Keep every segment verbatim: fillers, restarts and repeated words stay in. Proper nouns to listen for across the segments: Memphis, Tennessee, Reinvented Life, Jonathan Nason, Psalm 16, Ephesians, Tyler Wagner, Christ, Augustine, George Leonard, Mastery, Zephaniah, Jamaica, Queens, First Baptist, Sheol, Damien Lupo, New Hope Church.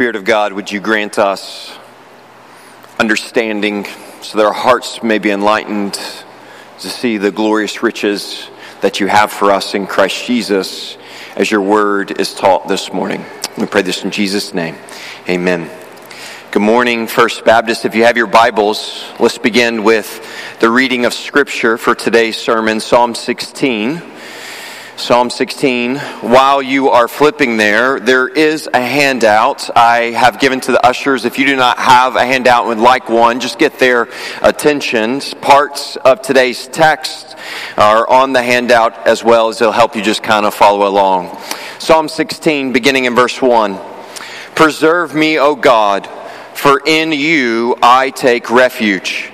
Spirit of God, would you grant us understanding so that our hearts may be enlightened to see the glorious riches that you have for us in Christ Jesus as your word is taught this morning. We pray this in Jesus' name. Amen. Good morning, First Baptist. If you have your Bibles, let's begin with the reading of Scripture for today's sermon, Psalm sixteen. Psalm sixteen, while you are flipping there, there is a handout I have given to the ushers. If you do not have a handout and would like one, just get their attention. Parts of today's text are on the handout as well, as it'll help you just kind of follow along. Psalm sixteen, beginning in verse one. Preserve me, O God, for in you I take refuge.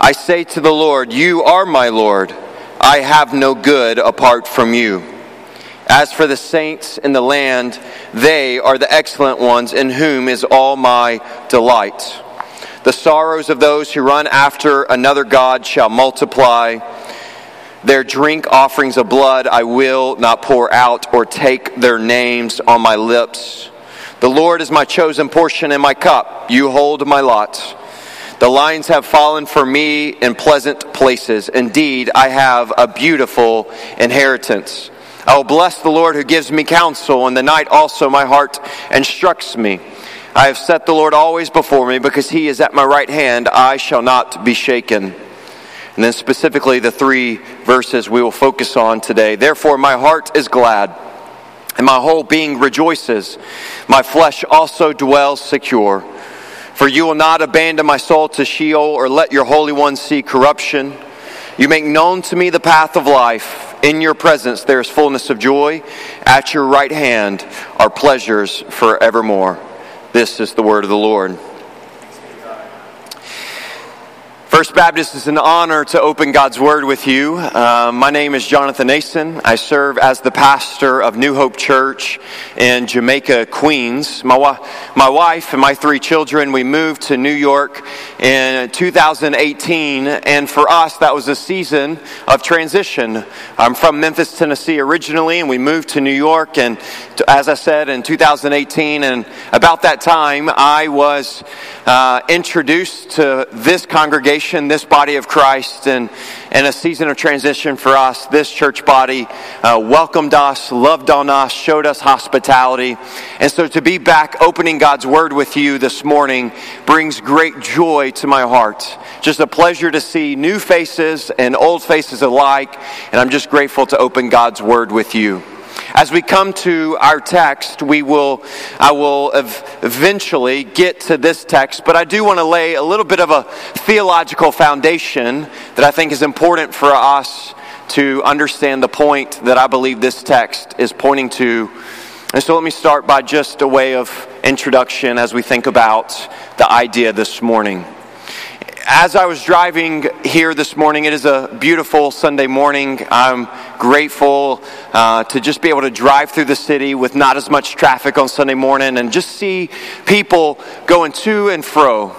I say to the Lord, you are my Lord. I have no good apart from you. As for the saints in the land, they are the excellent ones in whom is all my delight. The sorrows of those who run after another god shall multiply. Their drink offerings of blood I will not pour out or take their names on my lips. The Lord is my chosen portion and my cup. You hold my lot. The lines have fallen for me in pleasant places. Indeed, I have a beautiful inheritance. I will bless the Lord who gives me counsel. In the night also my heart instructs me. I have set the Lord always before me because he is at my right hand. I shall not be shaken. And then specifically the three verses we will focus on today. Therefore, my heart is glad and my whole being rejoices. My flesh also dwells secure. For you will not abandon my soul to Sheol or let your Holy One see corruption. You make known to me the path of life. In your presence there is fullness of joy. At your right hand are pleasures forevermore. This is the word of the Lord. First Baptist, it's an honor to open God's Word with you. Uh, my name is Jonathan Nason. I serve as the pastor of New Hope Church in Jamaica, Queens. My, wa- my wife and my three children, we moved to New York in two thousand eighteen, and for us that was a season of transition. I'm from Memphis, Tennessee originally, and we moved to New York, and t- as I said, in two thousand eighteen, and about that time I was uh, introduced to this congregation, this body of Christ, and, and a season of transition for us. This church body uh, welcomed us, loved on us, showed us hospitality. And so to be back opening God's Word with you this morning brings great joy to my heart. Just a pleasure to see new faces and old faces alike, and I'm just grateful to open God's Word with you. As we come to our text, we will, I will eventually get to this text, but I do want to lay a little bit of a theological foundation that I think is important for us to understand the point that I believe this text is pointing to. And so let me start by just a way of introduction as we think about the idea this morning. As I was driving here this morning, it is a beautiful Sunday morning. I'm grateful uh, to just be able to drive through the city with not as much traffic on Sunday morning and just see people going to and fro.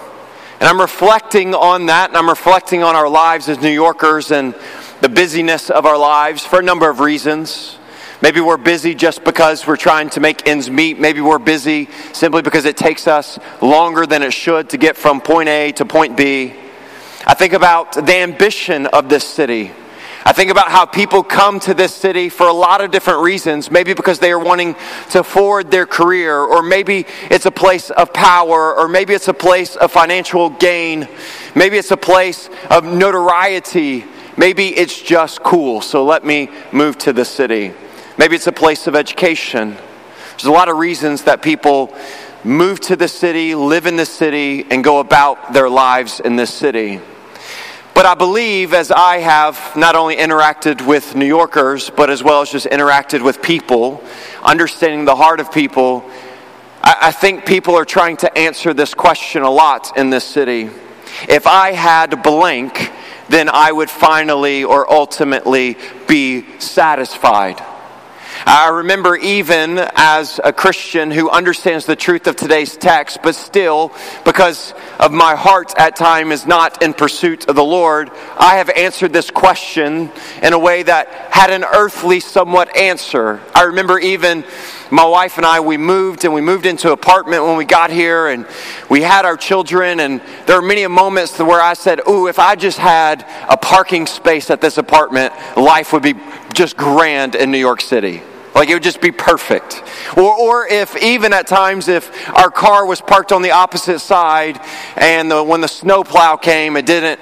And I'm reflecting on that, and I'm reflecting on our lives as New Yorkers and the busyness of our lives for a number of reasons. Maybe we're busy just because we're trying to make ends meet. Maybe we're busy simply because it takes us longer than it should to get from point A to point B. I think about the ambition of this city. I think about how people come to this city for a lot of different reasons. Maybe because they are wanting to forward their career, or maybe it's a place of power, or maybe it's a place of financial gain. Maybe it's a place of notoriety. Maybe it's just cool, so let me move to the city. Maybe it's a place of education. There's a lot of reasons that people move to the city, live in the city, and go about their lives in this city. But I believe, as I have not only interacted with New Yorkers, but as well as just interacted with people, understanding the heart of people, I, I think people are trying to answer this question a lot in this city. If I had blank, then I would finally or ultimately be satisfied. I remember even as a Christian who understands the truth of today's text, but still, because of my heart at time is not in pursuit of the Lord, I have answered this question in a way that had an earthly somewhat answer. I remember even my wife and I, we moved, and we moved into an apartment when we got here, and we had our children, and there are many moments where I said, ooh, if I just had a parking space at this apartment, life would be just grand in New York City. Like, it would just be perfect. Or or if even at times if our car was parked on the opposite side and the, when the snowplow came, it didn't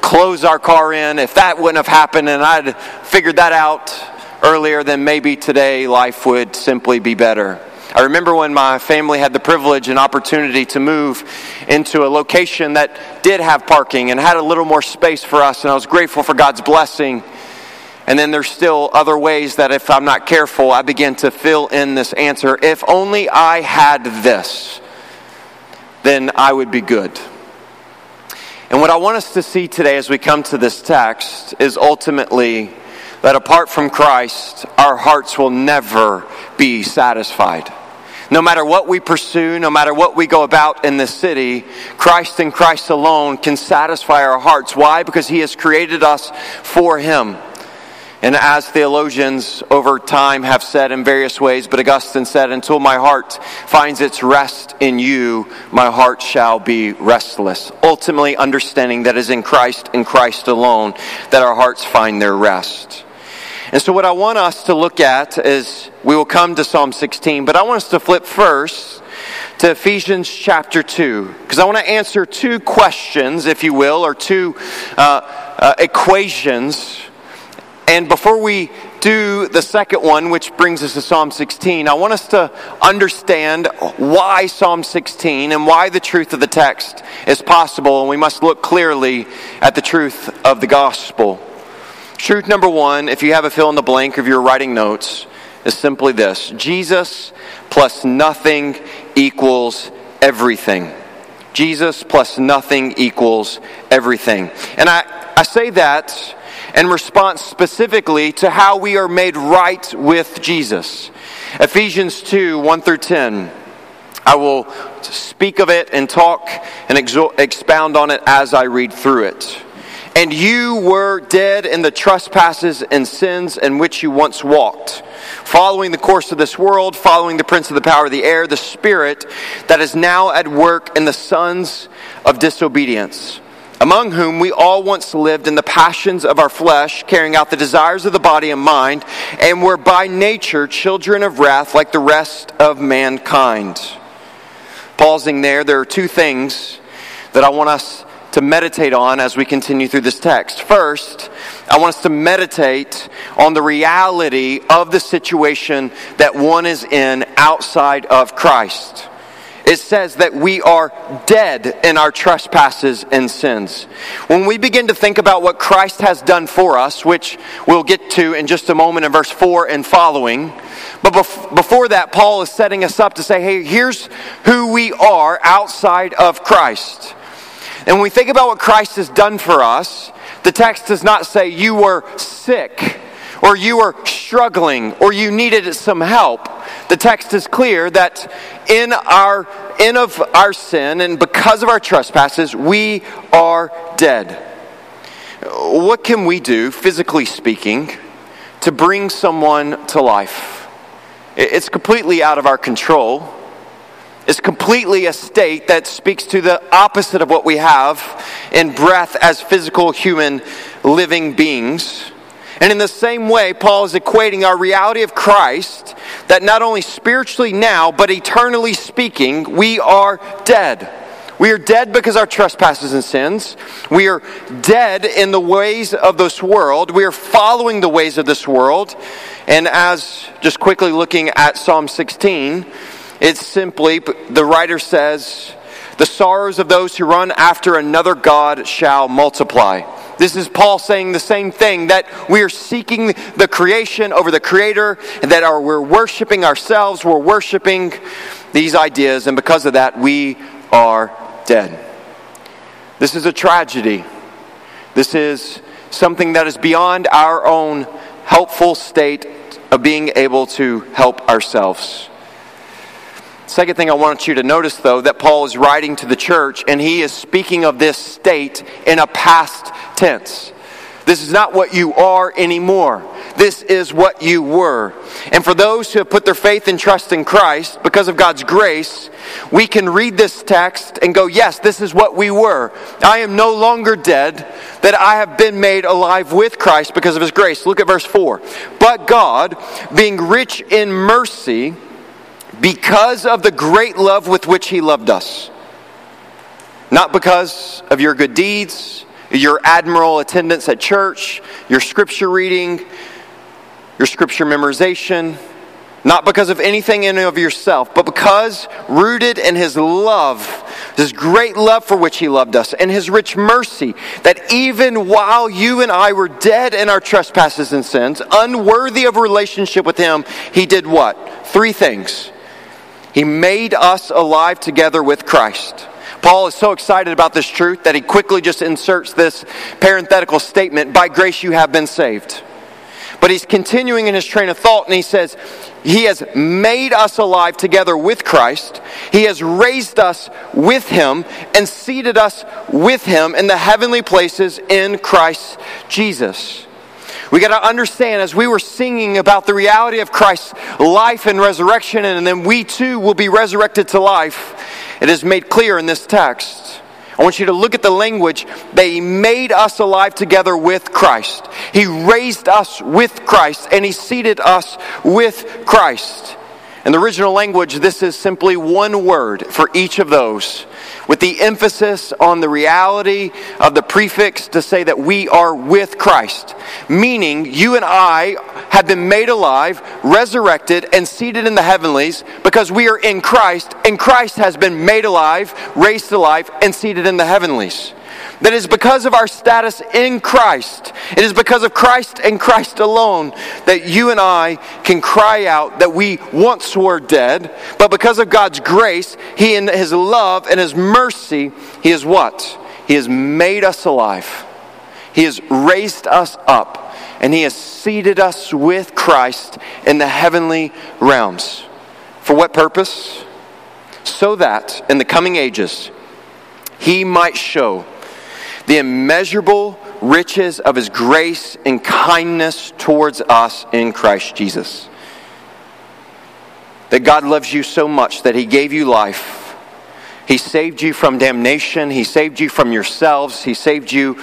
close our car in. If that wouldn't have happened and I'd figured that out earlier, then maybe today life would simply be better. I remember when my family had the privilege and opportunity to move into a location that did have parking and had a little more space for us, and I was grateful for God's blessing. And then there's still other ways that if I'm not careful, I begin to fill in this answer. If only I had this, then I would be good. And what I want us to see today as we come to this text is ultimately that apart from Christ, our hearts will never be satisfied. No matter what we pursue, no matter what we go about in this city, Christ and Christ alone can satisfy our hearts. Why? Because He has created us for Him. And as theologians over time have said in various ways, but Augustine said, until my heart finds its rest in you, my heart shall be restless. Ultimately understanding that it is in Christ and Christ alone that our hearts find their rest. And so what I want us to look at is, we will come to Psalm sixteen, but I want us to flip first to Ephesians chapter two, because I want to answer two questions, if you will, or two uh, uh, equations. And before we do the second one, which brings us to Psalm sixteen, I want us to understand why Psalm sixteen and why the truth of the text is possible, and we must look clearly at the truth of the gospel. Truth number one, if you have a fill in the blank of your writing notes, is simply this: Jesus plus nothing equals everything. Jesus plus nothing equals everything. And I, I say that in response specifically to how we are made right with Jesus. Ephesians two, one through ten. I will speak of it and talk and expound on it as I read through it. And you were dead in the trespasses and sins in which you once walked, following the course of this world, following the prince of the power of the air, the spirit that is now at work in the sons of disobedience, among whom we all once lived in the passions of our flesh, carrying out the desires of the body and mind, and were by nature children of wrath like the rest of mankind. Pausing there, there are two things that I want us to meditate on as we continue through this text. First, I want us to meditate on the reality of the situation that one is in outside of Christ. It says that we are dead in our trespasses and sins. When we begin to think about what Christ has done for us, which we'll get to in just a moment in verse four and following, but before that, Paul is setting us up to say, hey, here's who we are outside of Christ. And when we think about what Christ has done for us, the text does not say you were sick, or you were struggling, or you needed some help. The text is clear that in our in of our sin and because of our trespasses, we are dead. What can we do, physically speaking, to bring someone to life? It's completely out of our control. It's completely a state that speaks to the opposite of what we have in breath as physical human living beings. And in the same way, Paul is equating our reality of Christ, that not only spiritually now, but eternally speaking, we are dead. We are dead because of our trespasses and sins. We are dead in the ways of this world. We are following the ways of this world. And as, just quickly looking at Psalm sixteen, it's simply, the writer says, the sorrows of those who run after another God shall multiply. This is Paul saying the same thing, that we are seeking the creation over the Creator, and that our, we're worshiping ourselves, we're worshiping these ideas, and because of that, we are dead. This is a tragedy. This is something that is beyond our own helpful state of being able to help ourselves. Second thing I want you to notice, though, that Paul is writing to the church, and he is speaking of this state in a past tense. This is not what you are anymore. This is what you were. And for those who have put their faith and trust in Christ, because of God's grace, we can read this text and go, yes, this is what we were. I am no longer dead, that I have been made alive with Christ because of His grace. Look at verse four. But God, being rich in mercy, because of the great love with which He loved us. Not because of your good deeds, your admirable attendance at church, your scripture reading, your scripture memorization. Not because of anything in and of yourself, but because rooted in His love, His great love for which He loved us, and His rich mercy, that even while you and I were dead in our trespasses and sins, unworthy of relationship with Him, He did what? Three things. He made us alive together with Christ. Paul is so excited about this truth that he quickly just inserts this parenthetical statement, by grace you have been saved. But he's continuing in his train of thought, and he says, He has made us alive together with Christ. He has raised us with Him and seated us with Him in the heavenly places in Christ Jesus. We got to understand, as we were singing about the reality of Christ's life and resurrection, and then we too will be resurrected to life, it is made clear in this text. I want you to look at the language. They made us alive together with Christ. He raised us with Christ, and He seated us with Christ. In the original language, this is simply one word for each of those, with the emphasis on the reality of the prefix to say that we are with Christ. Meaning, you and I have been made alive, resurrected, and seated in the heavenlies because we are in Christ, and Christ has been made alive, raised to life, and seated in the heavenlies. That is because of our status in Christ. It is because of Christ and Christ alone that you and I can cry out that we once were dead, but because of God's grace, He in His love and His mercy, He is what? He has made us alive. He has raised us up, and He has seated us with Christ in the heavenly realms. For what purpose? So that in the coming ages, He might show the immeasurable riches of His grace and kindness towards us in Christ Jesus. That God loves you so much that He gave you life. He saved you from damnation. He saved you from yourselves. He saved you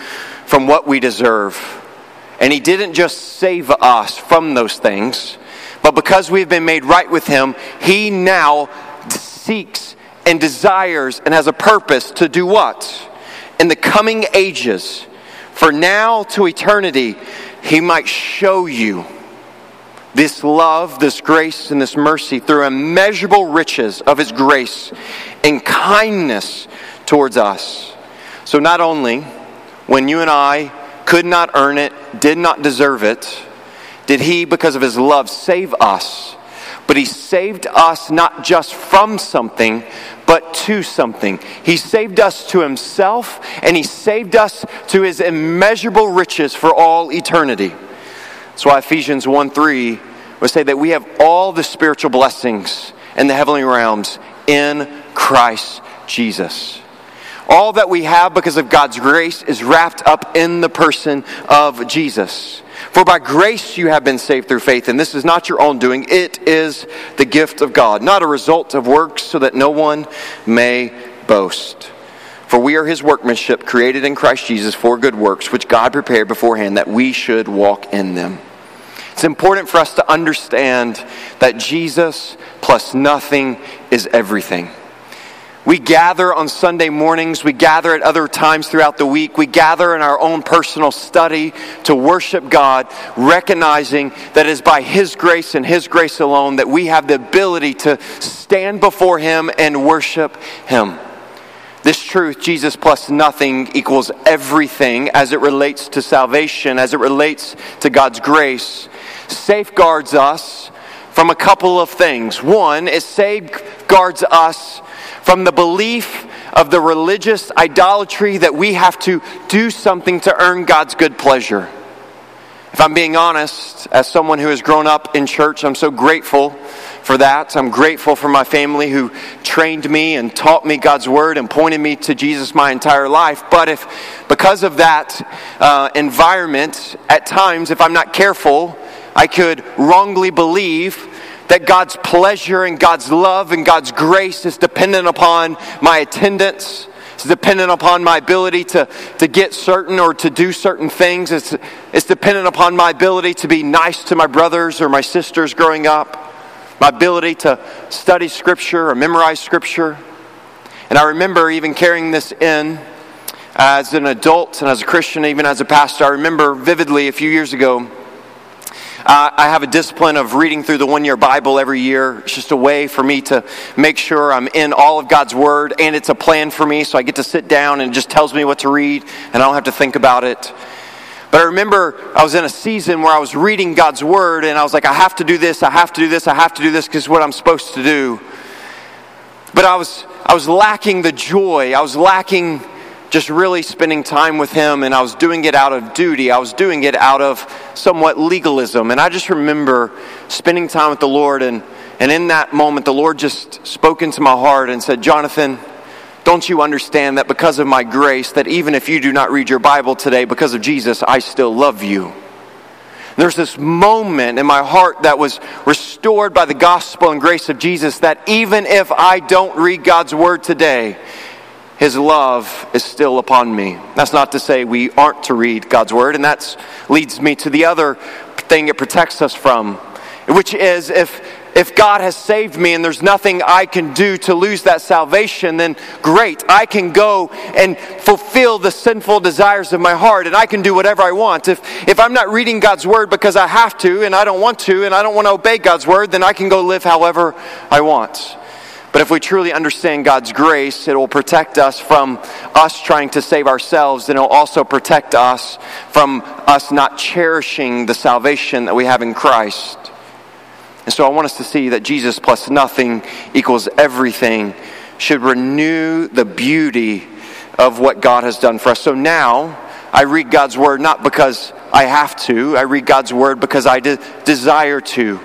from what we deserve. And He didn't just save us from those things, but because we've been made right with Him, He now seeks and desires and has a purpose to do what? In the coming ages, for now to eternity, He might show you this love, this grace, and this mercy through immeasurable riches of His grace and kindness towards us. So not only when you and I could not earn it, did not deserve it, did He, because of His love, save us, but He saved us not just from something, but to something. He saved us to Himself, and He saved us to His immeasurable riches for all eternity. That's why Ephesians one three would say that we have all the spiritual blessings in the heavenly realms in Christ Jesus. All that we have because of God's grace is wrapped up in the person of Jesus. For by grace you have been saved through faith, and this is not your own doing. It is the gift of God, not a result of works, so that no one may boast. For we are His workmanship, created in Christ Jesus for good works, which God prepared beforehand that we should walk in them. It's important for us to understand that Jesus plus nothing is everything. We gather on Sunday mornings. We gather at other times throughout the week. We gather in our own personal study to worship God, recognizing that it is by His grace and His grace alone that we have the ability to stand before Him and worship Him. This truth, Jesus plus nothing equals everything as it relates to salvation, as it relates to God's grace, safeguards us from a couple of things. One, it safeguards us from the belief of the religious idolatry that we have to do something to earn God's good pleasure. If I'm being honest, as someone who has grown up in church, I'm so grateful for that. I'm grateful for my family who trained me and taught me God's word and pointed me to Jesus my entire life. But if, because of that uh, environment, at times, if I'm not careful, I could wrongly believe that God's pleasure and God's love and God's grace is dependent upon my attendance. It's dependent upon my ability to, to get certain or to do certain things. It's, it's dependent upon my ability to be nice to my brothers or my sisters growing up. My ability to study Scripture or memorize Scripture. And I remember even carrying this in as an adult and as a Christian, even as a pastor. I remember vividly a few years ago, Uh, I have a discipline of reading through the one-year Bible every year. It's just a way for me to make sure I'm in all of God's Word, and it's a plan for me, so I get to sit down and it just tells me what to read, and I don't have to think about it. But I remember I was in a season where I was reading God's Word, and I was like, I have to do this, I have to do this, I have to do this, because it's what I'm supposed to do. But I was, I was lacking the joy. I was lacking just really spending time with Him, and I was doing it out of duty. I was doing it out of somewhat legalism. And I just remember spending time with the Lord, and, and in that moment, the Lord just spoke into my heart and said, Jonathan, don't you understand that because of my grace, that even if you do not read your Bible today, because of Jesus, I still love you. There's this moment in my heart that was restored by the gospel and grace of Jesus, that even if I don't read God's Word today, His love is still upon me. That's not to say we aren't to read God's Word, and that leads me to the other thing it protects us from, which is if if God has saved me and there's nothing I can do to lose that salvation, then great, I can go and fulfill the sinful desires of my heart, and I can do whatever I want. If if I'm not reading God's Word because I have to, and I don't want to, and I don't want to obey God's Word, then I can go live however I want. But if we truly understand God's grace, it will protect us from us trying to save ourselves, and it will also protect us from us not cherishing the salvation that we have in Christ. And so I want us to see that Jesus plus nothing equals everything should renew the beauty of what God has done for us. So now, I read God's Word not because I have to. I read God's Word because I de- desire to.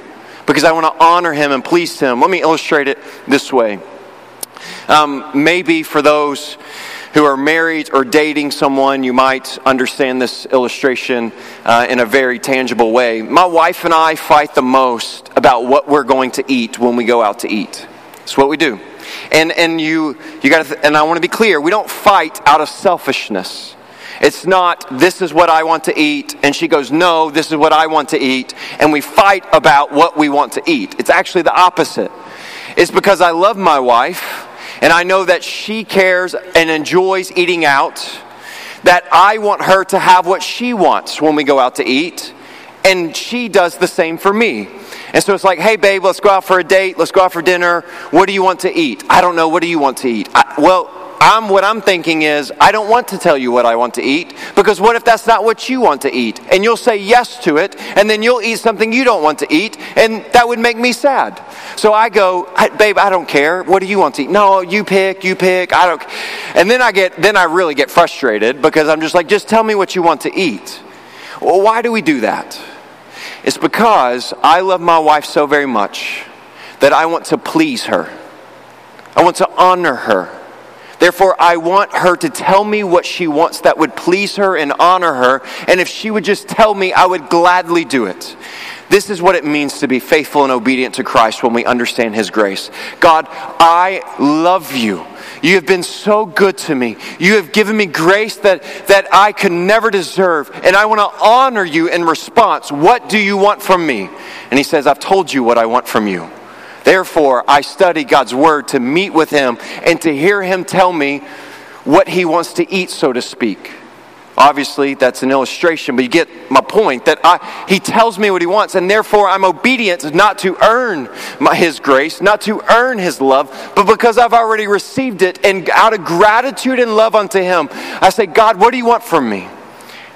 Because I want to honor Him and please Him. Let me illustrate it this way. Um, maybe for those who are married or dating someone, you might understand this illustration uh, in a very tangible way. My wife and I fight the most about what we're going to eat when we go out to eat. It's what we do. And and you you got to th- and I want to be clear. We don't fight out of selfishness. It's not, this is what I want to eat, and she goes, no, this is what I want to eat, and we fight about what we want to eat. It's actually the opposite. It's because I love my wife, and I know that she cares and enjoys eating out, that I want her to have what she wants when we go out to eat, and she does the same for me. And so it's like, hey babe, let's go out for a date, let's go out for dinner, what do you want to eat? I don't know, what do you want to eat? I, well... I'm, what I'm thinking is, I don't want to tell you what I want to eat, because what if that's not what you want to eat? And you'll say yes to it, and then you'll eat something you don't want to eat, and that would make me sad. So I go, I, babe, I don't care. What do you want to eat? No, you pick, you pick. I don't. And then I get, then I really get frustrated, because I'm just like, just tell me what you want to eat. Well, why do we do that? It's because I love my wife so very much that I want to please her. I want to honor her. Therefore, I want her to tell me what she wants that would please her and honor her. And if she would just tell me, I would gladly do it. This is what it means to be faithful and obedient to Christ when we understand His grace. God, I love you. You have been so good to me. You have given me grace that, that I could never deserve. And I want to honor you in response. What do you want from me? And He says, I've told you what I want from you. Therefore, I study God's Word to meet with Him and to hear Him tell me what He wants to eat, so to speak. Obviously, that's an illustration, but you get my point, that I, He tells me what He wants, and therefore I'm obedient not to earn my, His grace, not to earn His love, but because I've already received it, and out of gratitude and love unto Him, I say, God, what do you want from me?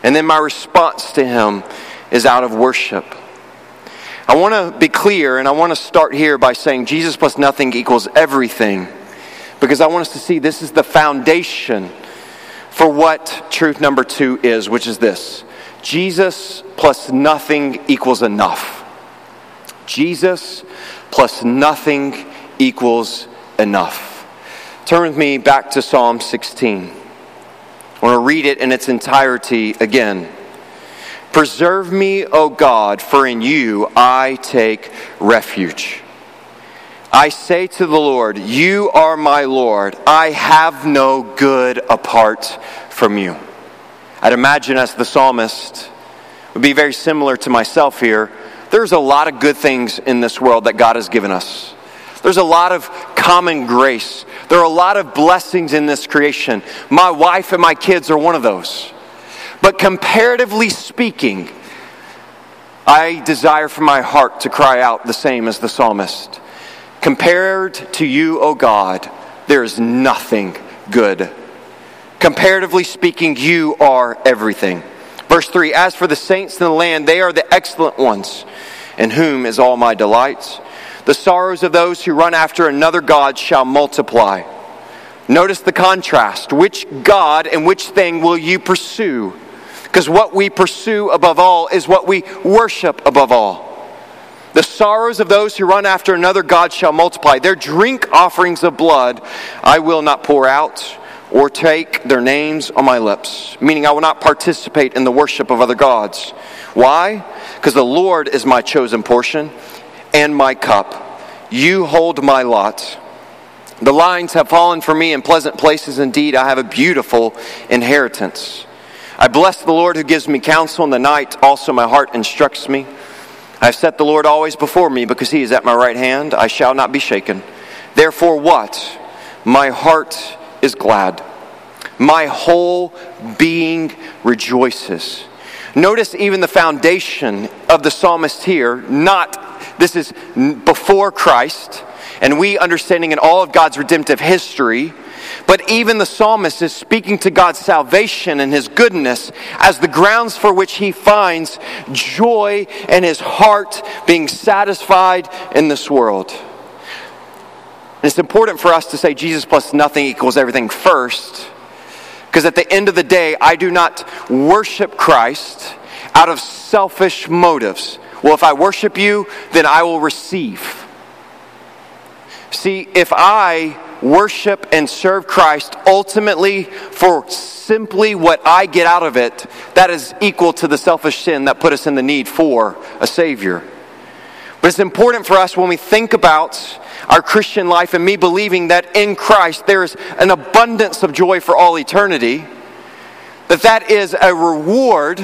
And then my response to Him is out of worship. I want to be clear, and I want to start here by saying Jesus plus nothing equals everything, because I want us to see this is the foundation for what truth number two is, which is this. Jesus plus nothing equals enough. Jesus plus nothing equals enough. Turn with me back to Psalm sixteen. I want to read it in its entirety again. Preserve me, O God, for in you I take refuge. I say to the Lord, you are my Lord. I have no good apart from you. I'd imagine as the psalmist, would be very similar to myself here. There's a lot of good things in this world that God has given us. There's a lot of common grace. There are a lot of blessings in this creation. My wife and my kids are one of those. But comparatively speaking, I desire from my heart to cry out the same as the psalmist. Compared to you, O God, there is nothing good. Comparatively speaking, you are everything. Verse three, as for the saints in the land, they are the excellent ones, in whom is all my delights. The sorrows of those who run after another God shall multiply. Notice the contrast. Which God and which thing will you pursue? Because what we pursue above all is what we worship above all. The sorrows of those who run after another God shall multiply. Their drink offerings of blood I will not pour out, or take their names on my lips. Meaning I will not participate in the worship of other gods. Why? Because the Lord is my chosen portion and my cup. You hold my lot. The lines have fallen for me in pleasant places. Indeed, I have a beautiful inheritance. I bless the Lord who gives me counsel in the night. Also my heart instructs me. I have set the Lord always before me, because he is at my right hand. I shall not be shaken. Therefore what? My heart is glad. My whole being rejoices. Notice even the foundation of the psalmist here. Not, this is before Christ, and we understanding in all of God's redemptive history. But even the psalmist is speaking to God's salvation and his goodness as the grounds for which he finds joy and his heart being satisfied in this world. And it's important for us to say Jesus plus nothing equals everything first, because at the end of the day, I do not worship Christ out of selfish motives. Well, if I worship you, then I will receive. See, if I worship and serve Christ ultimately for simply what I get out of it, that is equal to the selfish sin that put us in the need for a Savior. But it's important for us when we think about our Christian life and me believing that in Christ there is an abundance of joy for all eternity, that that is a reward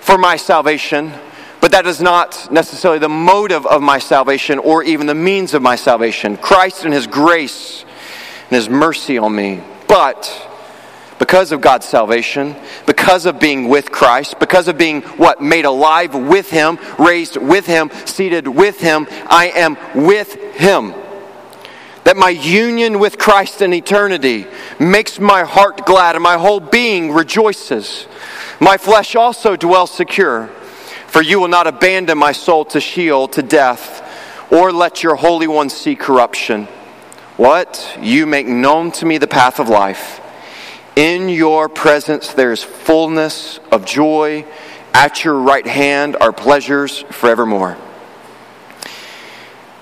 for my salvation. But that is not necessarily the motive of my salvation or even the means of my salvation. Christ and his grace and his mercy on me. But because of God's salvation, because of being with Christ, because of being what? Made alive with him, raised with him, seated with him, I am with him. That my union with Christ in eternity makes my heart glad and my whole being rejoices. My flesh also dwells secure. For you will not abandon my soul to Sheol, to death, or let your Holy One see corruption. What? You make known to me the path of life. In your presence there is fullness of joy. At your right hand are pleasures forevermore.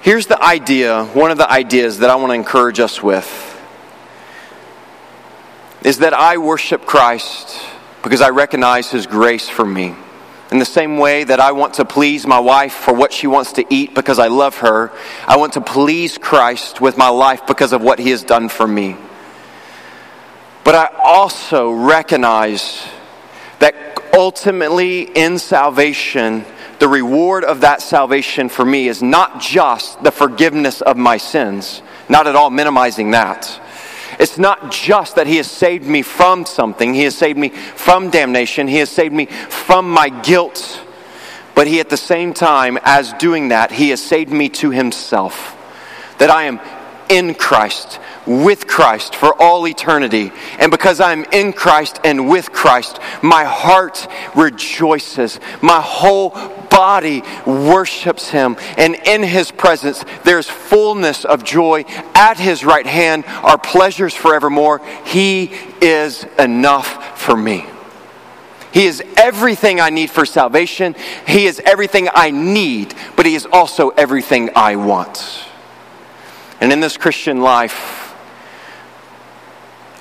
Here's the idea, one of the ideas that I want to encourage us with, is that I worship Christ because I recognize his grace for me. In the same way that I want to please my wife for what she wants to eat because I love her, I want to please Christ with my life because of what he has done for me. But I also recognize that ultimately in salvation, the reward of that salvation for me is not just the forgiveness of my sins, not at all minimizing that. It's not just that he has saved me from something. He has saved me from damnation. He has saved me from my guilt. But he, at the same time as doing that, he has saved me to himself. That I am in Christ, with Christ for all eternity. And because I am in Christ and with Christ, my heart rejoices. My whole body worships him. And in his presence, there is fullness of joy. At his right hand are pleasures forevermore. He is enough for me. He is everything I need for salvation. He is everything I need, but he is also everything I want. And in this Christian life,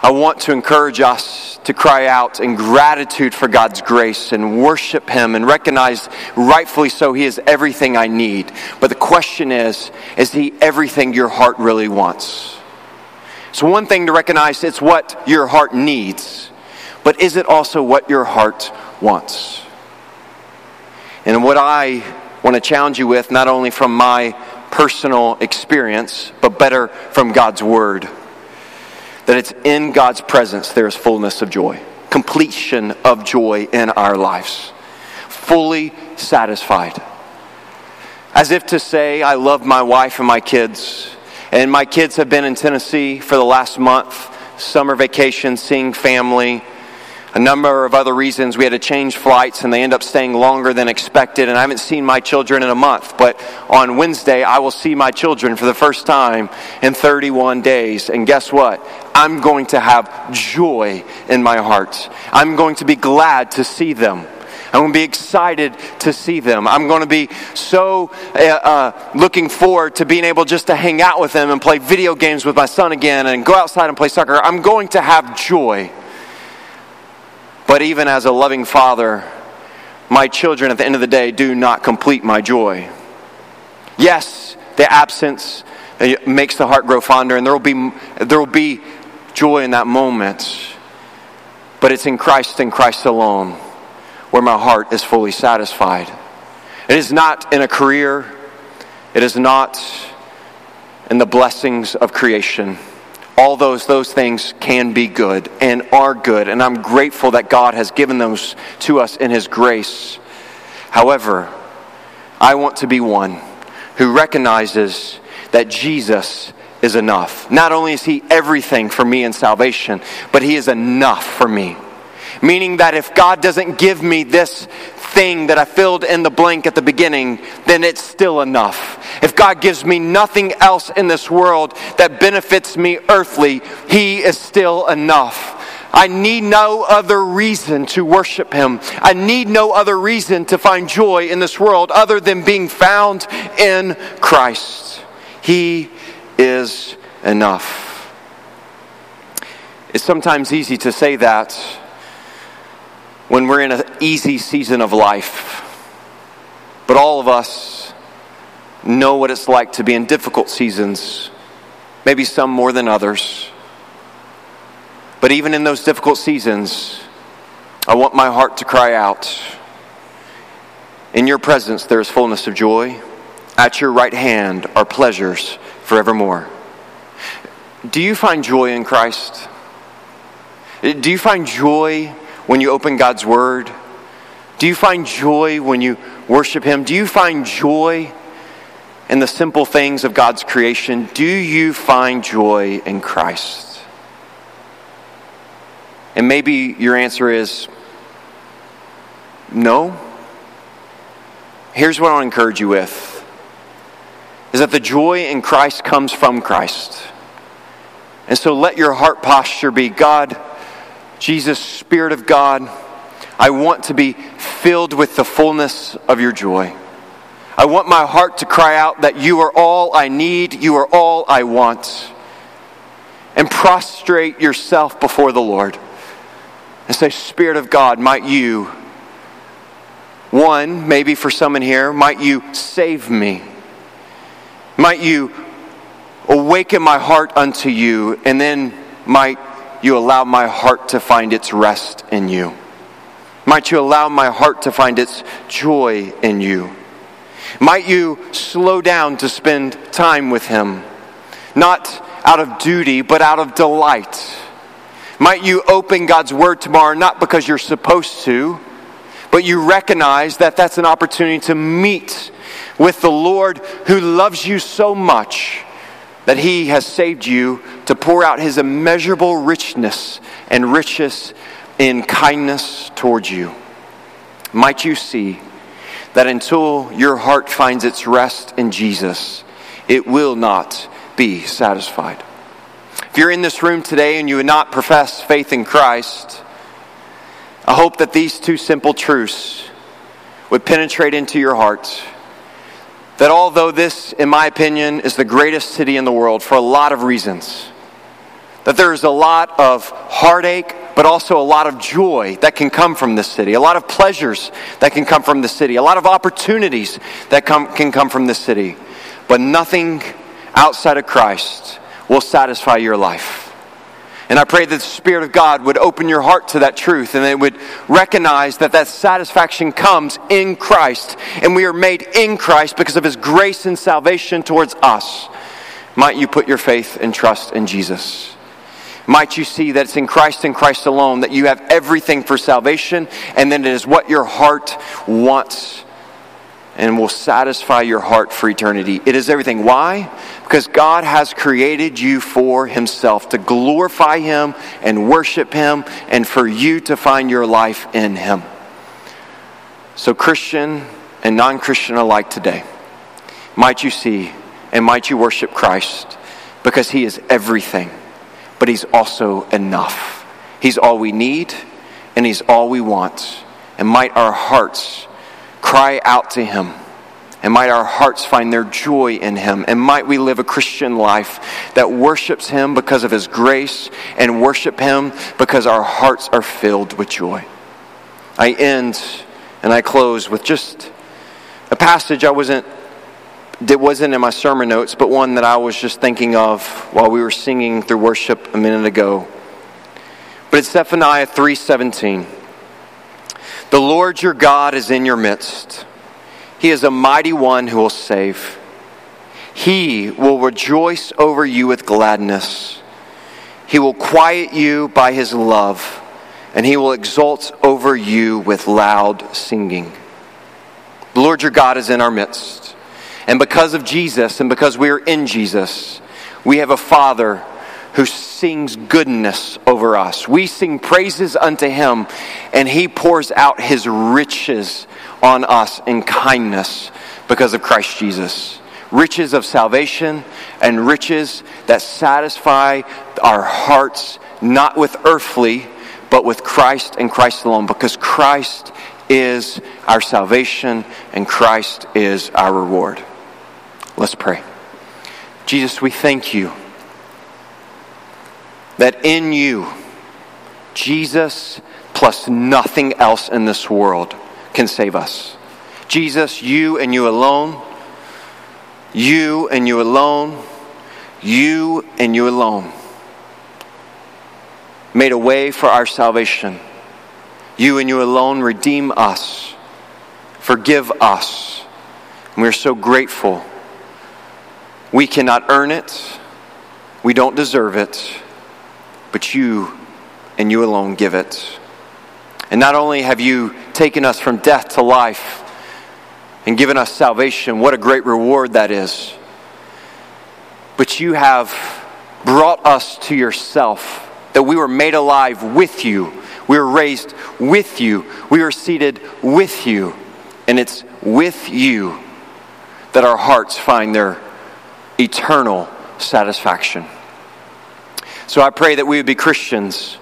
I want to encourage us to cry out in gratitude for God's grace and worship Him and recognize, rightfully so, He is everything I need. But the question is, is He everything your heart really wants? It's one thing to recognize it's what your heart needs, but is it also what your heart wants? And what I want to challenge you with, not only from my personal experience, but better from God's Word, that it's in God's presence there is fullness of joy, completion of joy in our lives, fully satisfied. As if to say, I love my wife and my kids, and my kids have been in Tennessee for the last month, summer vacation, seeing family, a number of other reasons. We had to change flights, and they end up staying longer than expected, and I haven't seen my children in a month, but on Wednesday, I will see my children for the first time in thirty-one days, and guess what? I'm going to have joy in my heart. I'm going to be glad to see them. I'm going to be excited to see them. I'm going to be so uh, uh, looking forward to being able just to hang out with them and play video games with my son again and go outside and play soccer. I'm going to have joy. But even as a loving father, my children at the end of the day do not complete my joy. Yes, the absence makes the heart grow fonder, and there will be there will be joy in that moment. But it's in Christ and Christ alone where my heart is fully satisfied. It is not in a career. It is not in the blessings of creation. All those those things can be good and are good, and I'm grateful that God has given those to us in His grace. However, I want to be one who recognizes that Jesus is enough. Not only is He everything for me in salvation, but He is enough for me. Meaning that if God doesn't give me this thing that I filled in the blank at the beginning, then it's still enough. If God gives me nothing else in this world that benefits me earthly, He is still enough. I need no other reason to worship Him. I need no other reason to find joy in this world other than being found in Christ. He is enough. It's sometimes easy to say that when we're in an easy season of life. But all of us know what it's like to be in difficult seasons. Maybe some more than others. But even in those difficult seasons, I want my heart to cry out. In your presence there is fullness of joy. At your right hand are pleasures forevermore. Do you find joy in Christ? Do you find joy when you open God's Word? Do you find joy when you worship Him? Do you find joy in the simple things of God's creation? Do you find joy in Christ? And maybe your answer is no. Here's what I want to encourage you with, is that the joy in Christ comes from Christ. And so let your heart posture be, God, Jesus, Spirit of God, I want to be filled with the fullness of your joy. I want my heart to cry out that you are all I need, you are all I want. And prostrate yourself before the Lord and say, Spirit of God, might you, one, maybe for some in here, might you save me. Might you awaken my heart unto you, and then might you allow my heart to find its rest in you. Might you allow my heart to find its joy in you. Might you slow down to spend time with Him, not out of duty, but out of delight. Might you open God's Word tomorrow, not because you're supposed to, but you recognize that that's an opportunity to meet with the Lord who loves you so much that He has saved you to pour out His immeasurable richness and riches in kindness towards you. Might you see that until your heart finds its rest in Jesus, it will not be satisfied. If you're in this room today and you would not profess faith in Christ, I hope that these two simple truths would penetrate into your heart. That although this, in my opinion, is the greatest city in the world for a lot of reasons, that there is a lot of heartache, but also a lot of joy that can come from this city, a lot of pleasures that can come from this city, a lot of opportunities that come, can come from this city. But nothing outside of Christ will satisfy your life. And I pray that the Spirit of God would open your heart to that truth, and it would recognize that that satisfaction comes in Christ, and we are made in Christ because of His grace and salvation towards us. Might you put your faith and trust in Jesus. Might you see that it's in Christ and Christ alone that you have everything for salvation, and then it is what your heart wants and will satisfy your heart for eternity. It is everything. Why? Because God has created you for Himself, to glorify Him and worship Him, and for you to find your life in Him. So Christian and non-Christian alike today, might you see and might you worship Christ, because He is everything, but He's also enough. He's all we need, and He's all we want. And might our hearts cry out to Him, and might our hearts find their joy in Him, and might we live a Christian life that worships Him because of His grace, and worship Him because our hearts are filled with joy. I end and I close with just a passage I wasn't that wasn't in my sermon notes, but one that I was just thinking of while we were singing through worship a minute ago. But it's Zephaniah three seventeen. The Lord your God is in your midst. He is a mighty one who will save. He will rejoice over you with gladness. He will quiet you by His love, and He will exult over you with loud singing. The Lord your God is in our midst. And because of Jesus, and because we are in Jesus, we have a Father who sings goodness over us. We sing praises unto Him, and He pours out His riches on us in kindness because of Christ Jesus. Riches of salvation and riches that satisfy our hearts, not with earthly, but with Christ and Christ alone, because Christ is our salvation and Christ is our reward. Let's pray. Jesus, we thank You that in You, Jesus plus nothing else in this world can save us. Jesus, You and You alone, You and You alone, You and You alone made a way for our salvation. You and You alone redeem us, forgive us, and we're so grateful. We cannot earn it, we don't deserve it, but You and You alone give it. And not only have You taken us from death to life and given us salvation, what a great reward that is, but You have brought us to Yourself, that we were made alive with You, we were raised with You, we were seated with You, and it's with You that our hearts find their eternal satisfaction. So I pray that we would be Christians,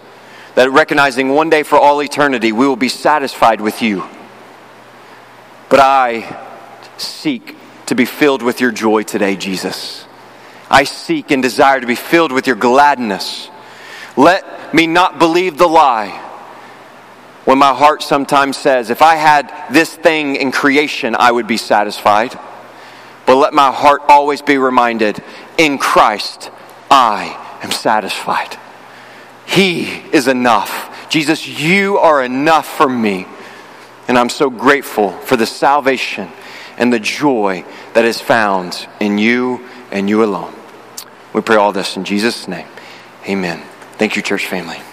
that recognizing one day for all eternity, we will be satisfied with You. But I seek to be filled with Your joy today, Jesus. I seek and desire to be filled with Your gladness. Let me not believe the lie when my heart sometimes says, if I had this thing in creation, I would be satisfied. But let my heart always be reminded, in Christ, I am satisfied. He is enough. Jesus, You are enough for me. And I'm so grateful for the salvation and the joy that is found in You and You alone. We pray all this in Jesus' name. Amen. Thank you, church family.